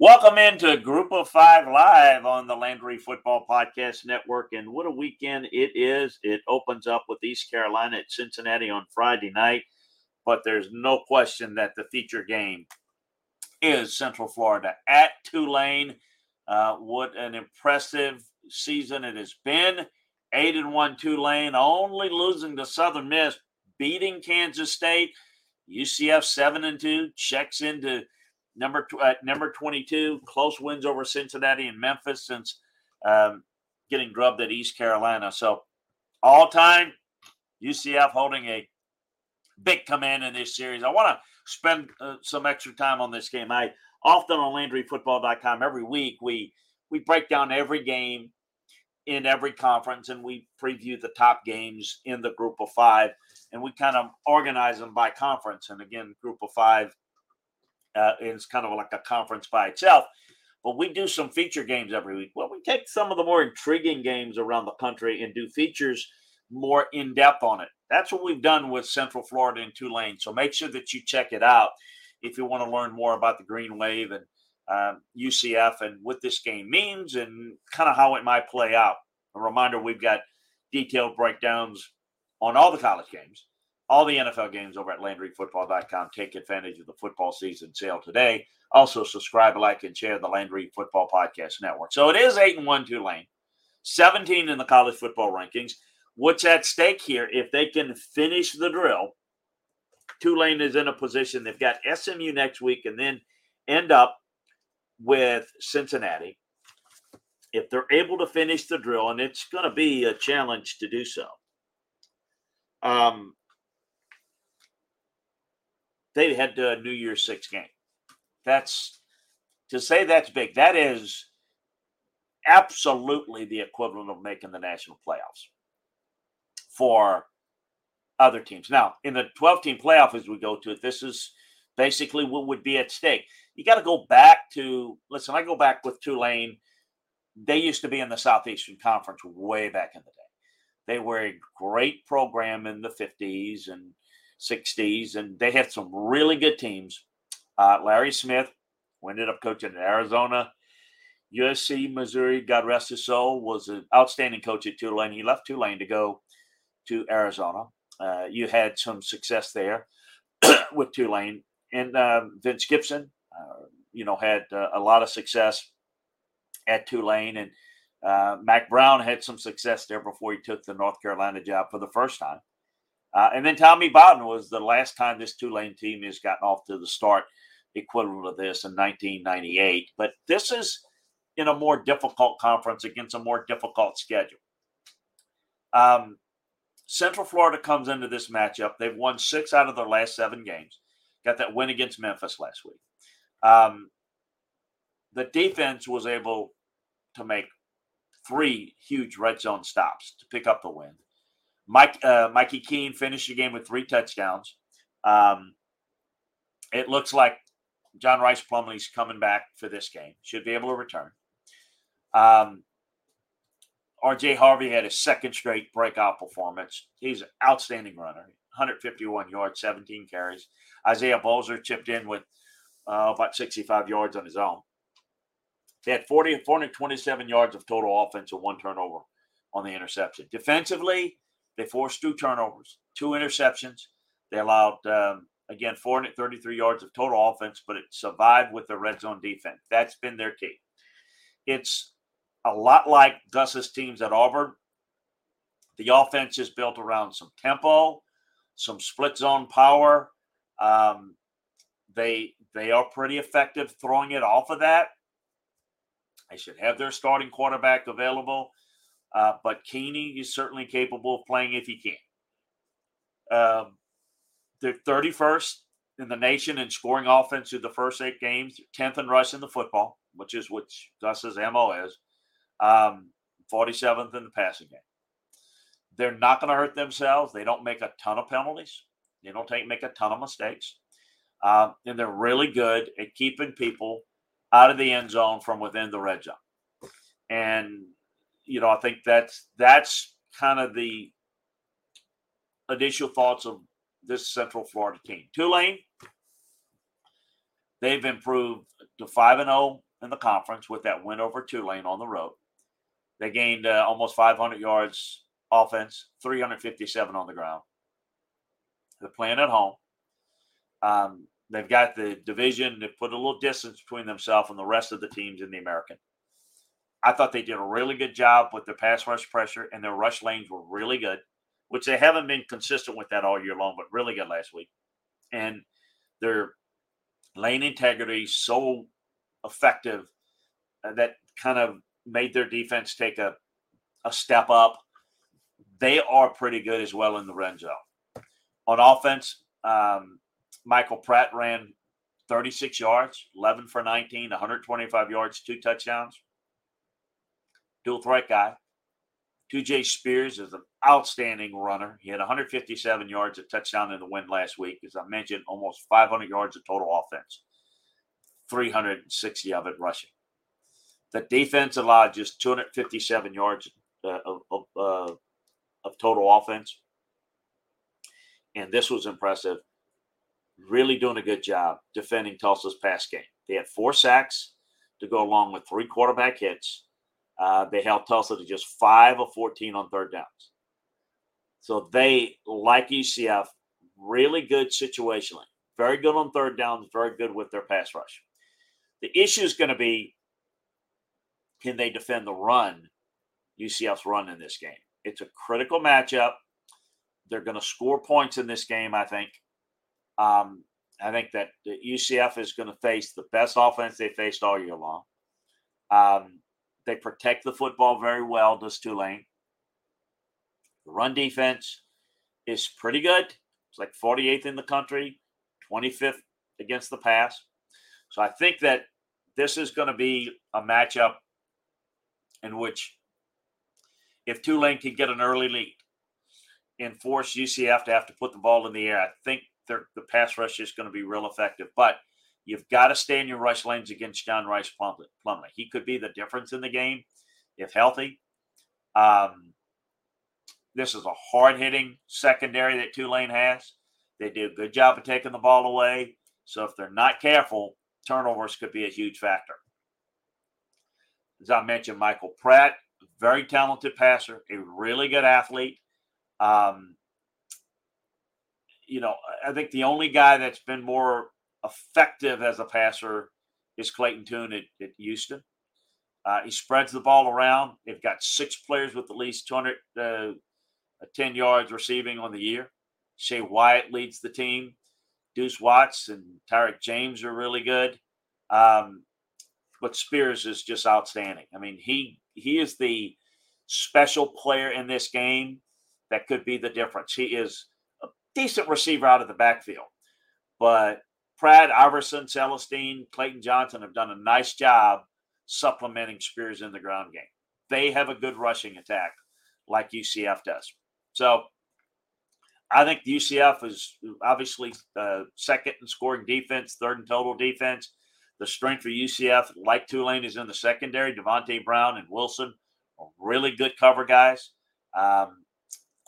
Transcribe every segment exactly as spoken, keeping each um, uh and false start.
Welcome into Group of Five Live on the Landry Football Podcast Network. And what a weekend it is. It opens up with East Carolina at Cincinnati on Friday night. But there's no question that the feature game is Central Florida at Tulane. Uh, what an impressive season it has been. eight and one Tulane, only losing to Southern Miss, beating Kansas State. U C F seven and two, checks into number uh, number twenty-two, close wins over Cincinnati and Memphis since um, getting drubbed at East Carolina. So all-time, U C F holding a big command in this series. I want to spend uh, some extra time on this game. I often on Landry Football dot com every week, we we break down every game in every conference, and we preview the top games in the Group of Five, and we kind of organize them by conference. And again, Group of Five uh, is kind of like a conference by itself. But we do some feature games every week. Well, we take some of the more intriguing games around the country and do features more in depth on it. That's what we've done with Central Florida and Tulane. So make sure that you check it out if you want to learn more about the Green Wave and Um, U C F and what this game means and kind of how it might play out. A reminder, we've got detailed breakdowns on all the college games, all the N F L games over at Landry Football dot com. Take advantage of the football season sale today. Also subscribe, like, and share the Landry Football Podcast Network. So it is eight and one Tulane, seventeen in the college football rankings. What's at stake here? If they can finish the drill, Tulane is in a position. They've got S M U next week and then end up with Cincinnati. If they're able to finish the drill, and it's going to be a challenge to do so, um, they head to a New Year's Six game. That's to say that's big. That is absolutely the equivalent of making the national playoffs for other teams. Now, in the twelve-team playoff, as we go to it, this is basically what would be at stake. You got to go back to, listen, I go back with Tulane. They used to be in the Southeastern Conference way back in the day. They were a great program in the fifties and sixties, and they had some really good teams. Uh, Larry Smith, who ended up coaching in Arizona. U S C, Missouri, God rest his soul, was an outstanding coach at Tulane. He left Tulane to go to Arizona. Uh, you had some success there with Tulane. And um, Vince Gibson, uh, you know, had uh, a lot of success at Tulane. And uh, Mac Brown had some success there before he took the North Carolina job for the first time. Uh, and then Tommy Bowden was the last time this Tulane team has gotten off to the start equivalent of this in nineteen ninety-eight. But this is in a more difficult conference against a more difficult schedule. Um, Central Florida comes into this matchup. They've won six out of their last seven games. Got that win against Memphis last week. Um, the defense was able to make three huge red zone stops to pick up the win. Mike, uh, Mikey Keene finished the game with three touchdowns. Um, it looks like John Rhys Plumlee's coming back for this game. Should be able to return. Um, R J. Harvey had his second straight breakout performance. He's an outstanding runner. one hundred fifty-one yards, seventeen carries. Isaiah Bolzer chipped in with uh, about sixty-five yards on his own. They had forty, four hundred twenty-seven yards of total offense and one turnover on the interception. Defensively, they forced two turnovers, two interceptions. They allowed, um, again, four hundred thirty-three yards of total offense, but it survived with the red zone defense. That's been their key. It's a lot like Gus's teams at Auburn. The offense is built around some tempo, some split zone power. Um, they they are pretty effective throwing it off of that. They should have their starting quarterback available, uh, but Keene is certainly capable of playing if he can. Um, they're thirty-first in the nation in scoring offense through the first eight games, tenth in rushing the football, which is what Gus's M O is, um, forty-seventh in the passing game. They're not going to hurt themselves. They don't make a ton of penalties. They don't take, make a ton of mistakes. Um, and they're really good at keeping people out of the end zone from within the red zone. And, you know, I think that's that's kind of the initial thoughts of this Central Florida team. Tulane, They've improved to five and oh in the conference with that win over Tulane on the road. They gained uh, almost five hundred yards offense, three hundred fifty-seven on the ground. They're playing at home. Um, they've got the division to put a little distance between themselves and the rest of the teams in the American. I thought they did a really good job with their pass rush pressure, and their rush lanes were really good, which they haven't been consistent with that all year long, but really good last week. And their lane integrity is so effective that kind of made their defense take a, a step up. They are pretty good as well in the red zone. On offense, um, Michael Pratt ran thirty-six yards, eleven for nineteen, one hundred twenty-five yards, two touchdowns. Dual threat guy. two J Spears is an outstanding runner. He had one hundred fifty-seven yards, a touchdown in the win last week. As I mentioned, almost five hundred yards of total offense, three hundred sixty of it rushing. The defense allowed just two hundred fifty-seven yards uh, of, of, uh, of total offense. And this was impressive. Really doing a good job defending Tulsa's pass game. They had four sacks to go along with three quarterback hits. Uh, they held Tulsa to just five of fourteen on third downs. So they, like U C F, really good situationally. Very good on third downs, very good with their pass rush. The issue is going to be, can they defend the run, U C F's run in this game? It's a critical matchup. They're going to score points in this game, I think. Um, I think that the U C F is going to face the best offense they faced all year long. Um, They protect the football very well, does Tulane. The run defense is pretty good. It's like forty-eighth in the country, twenty-fifth against the pass. So I think that this is going to be a matchup in which if Tulane can get an early lead and force U C F to have to put the ball in the air, I think the pass rush is going to be real effective. But you've got to stay in your rush lanes against John Rhys Plumlee. He could be the difference in the game if healthy. Um, this is a hard-hitting secondary that Tulane has. They do a good job of taking the ball away. So if they're not careful, turnovers could be a huge factor. As I mentioned, Michael Pratt, very talented passer, a really good athlete. Um, you know, I think the only guy that's been more effective as a passer is Clayton Tune at, at Houston. Uh, he spreads the ball around. They've got six players with at least two hundred ten yards receiving on the year. Shea Wyatt leads the team. Deuce Watts and Tyreek James are really good. Um, but Spears is just outstanding. I mean, he he is the special player in this game that could be the difference. He is a decent receiver out of the backfield. But Pratt, Iverson, Celestine, Clayton Johnson have done a nice job supplementing Spears in the ground game. They have a good rushing attack like U C F does. So I think U C F is obviously uh, second in scoring defense, third in total defense. The strength for U C F, like Tulane, is in the secondary. Devontae Brown and Wilson are really good cover guys. Um,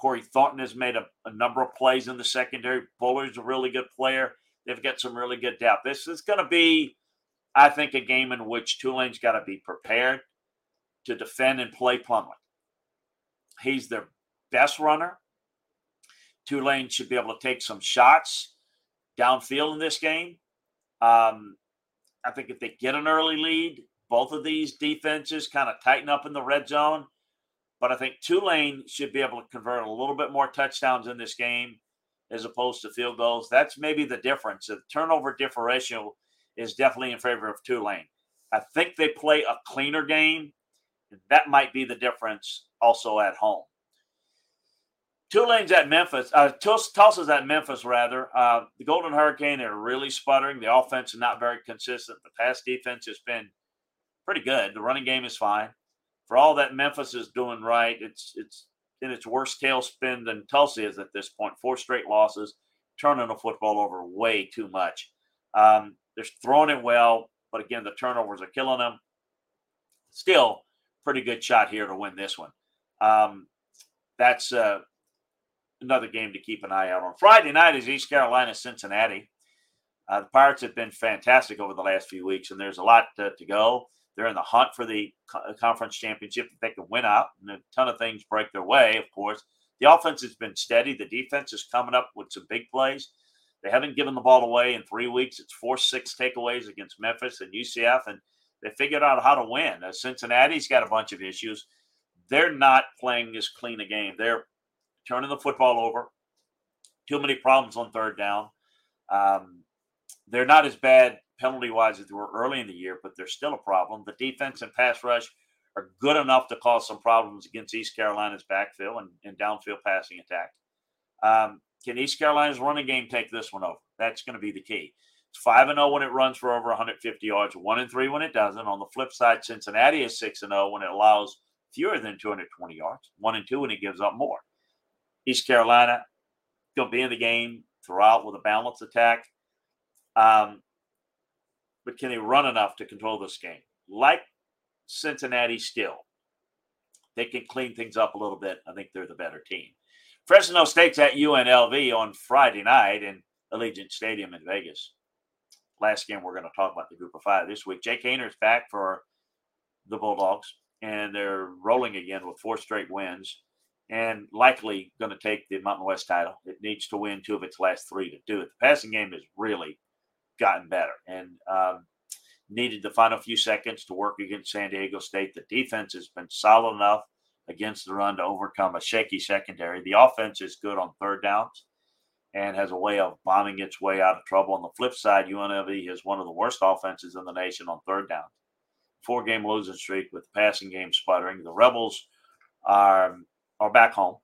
Corey Thornton has made a, a number of plays in the secondary. Buller's a really good player. They've got some really good depth. This is going to be, I think, a game in which Tulane's got to be prepared to defend and play Plumlee. He's their best runner. Tulane should be able to take some shots downfield in this game. Um, I think if they get an early lead, both of these defenses kind of tighten up in the red zone. But I think Tulane should be able to convert a little bit more touchdowns in this game as opposed to field goals. That's maybe the difference. The turnover differential is definitely in favor of Tulane. I think they play a cleaner game. That might be the difference also at home. Tulane's at Memphis. Uh, Tulsa's at Memphis, rather. Uh, the Golden Hurricane are really sputtering. The offense is not very consistent. The pass defense has been pretty good. The running game is fine. For all that Memphis is doing right, it's it's in its worst tailspin than Tulsa is at this point. Four straight losses, turning the football over way too much. Um, they're throwing it well, but again, the turnovers are killing them. Still, pretty good shot here to win this one. Um, that's uh, another game to keep an eye out on. Friday night is East Carolina-Cincinnati. Uh, the Pirates have been fantastic over the last few weeks, and there's a lot to, to go. They're in the hunt for the co- conference championship that they can win out, and a ton of things break their way, of course. The offense has been steady. The defense is coming up with some big plays. They haven't given the ball away in three weeks. It's four, six takeaways against Memphis and U C F, and they figured out how to win. Uh, Cincinnati's got a bunch of issues. They're not playing as clean a game. They're turning the football over. Too many problems on third down. Um, they're not as bad penalty-wise as they were early in the year, but they're still a problem. The defense and pass rush are good enough to cause some problems against East Carolina's backfield and, and downfield passing attack. Um, can East Carolina's running game take this one over? That's going to be the key. It's five and oh when it runs for over one hundred fifty yards, one and three when it doesn't. On the flip side, Cincinnati is six and oh when it allows fewer than two hundred twenty yards, one and two when it gives up more. East Carolina going to be in the game throughout with a balanced attack. Um, but can they run enough to control this game? Like Cincinnati still, they can clean things up a little bit. I think they're the better team. Fresno State's at U N L V on Friday night in Allegiant Stadium in Vegas. Last game, we're going to talk about the group of five this week. Jake Haener is back for the Bulldogs, and they're rolling again with four straight wins and likely going to take the Mountain West title. It needs to win two of its last three to do it. The passing game has really gotten better and um, needed the final few seconds to work against San Diego State. The defense has been solid enough against the run to overcome a shaky secondary. The offense is good on third downs and has a way of bombing its way out of trouble. On the flip side, U N L V is one of the worst offenses in the nation on third down. Four-game losing streak with the passing game sputtering. The Rebels are are back home.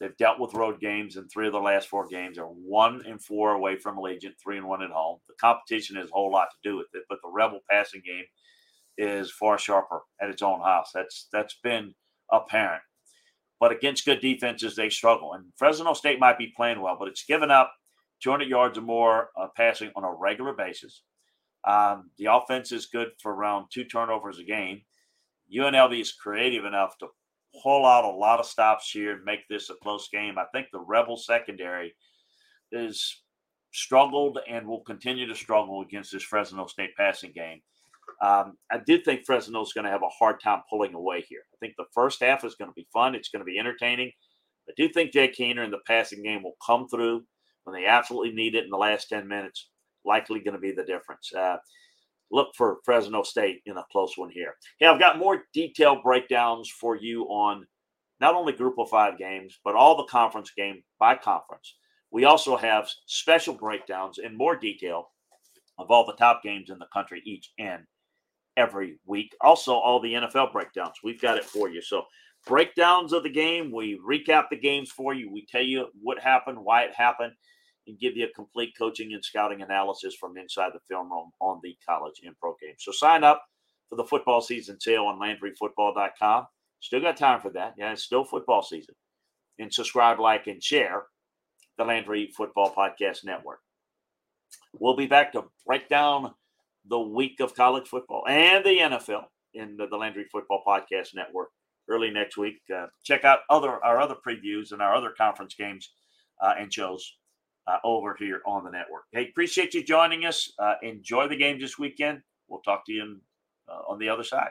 They've dealt with road games in three of the last four games. They're one and four away from Allegiant, three and one at home. The competition has a whole lot to do with it, but the Rebel passing game is far sharper at its own house. That's that's been apparent. But against good defenses, they struggle. And Fresno State might be playing well, but it's given up two hundred yards or more uh, passing on a regular basis. Um, the offense is good for around two turnovers a game. U N L V is creative enough to pull out a lot of stops here and make this a close game. I think the Rebel secondary is struggled and will continue to struggle against this Fresno State passing game. Um, I do think Fresno is going to have a hard time pulling away here. I think the first half is going to be fun. It's going to be entertaining. I do think Jake Haener in the passing game will come through when they absolutely need it in the last ten minutes. Likely going to be the difference. Uh, look for Fresno State in a close one here. Hey, I've got more detailed breakdowns for you on not only Group of Five games, but all the conference game by conference. We also have special breakdowns in more detail of all the top games in the country each and every week. Also, all the N F L breakdowns. We've got it for you. So breakdowns of the game. We recap the games for you. We tell you what happened, why it happened, and give you a complete coaching and scouting analysis from inside the film room on the college and pro game. So sign up for the football season sale on Landry Football dot com. Still got time for that. Yeah, it's still football season. And subscribe, like, and share the Landry Football Podcast Network. We'll be back to break down the week of college football and the N F L in the, the Landry Football Podcast Network early next week. Uh, check out other our other previews and our other conference games uh, and shows. Uh, over here on the network. Hey, appreciate you joining us. Uh, enjoy the game this weekend. We'll talk to you in, uh, on the other side.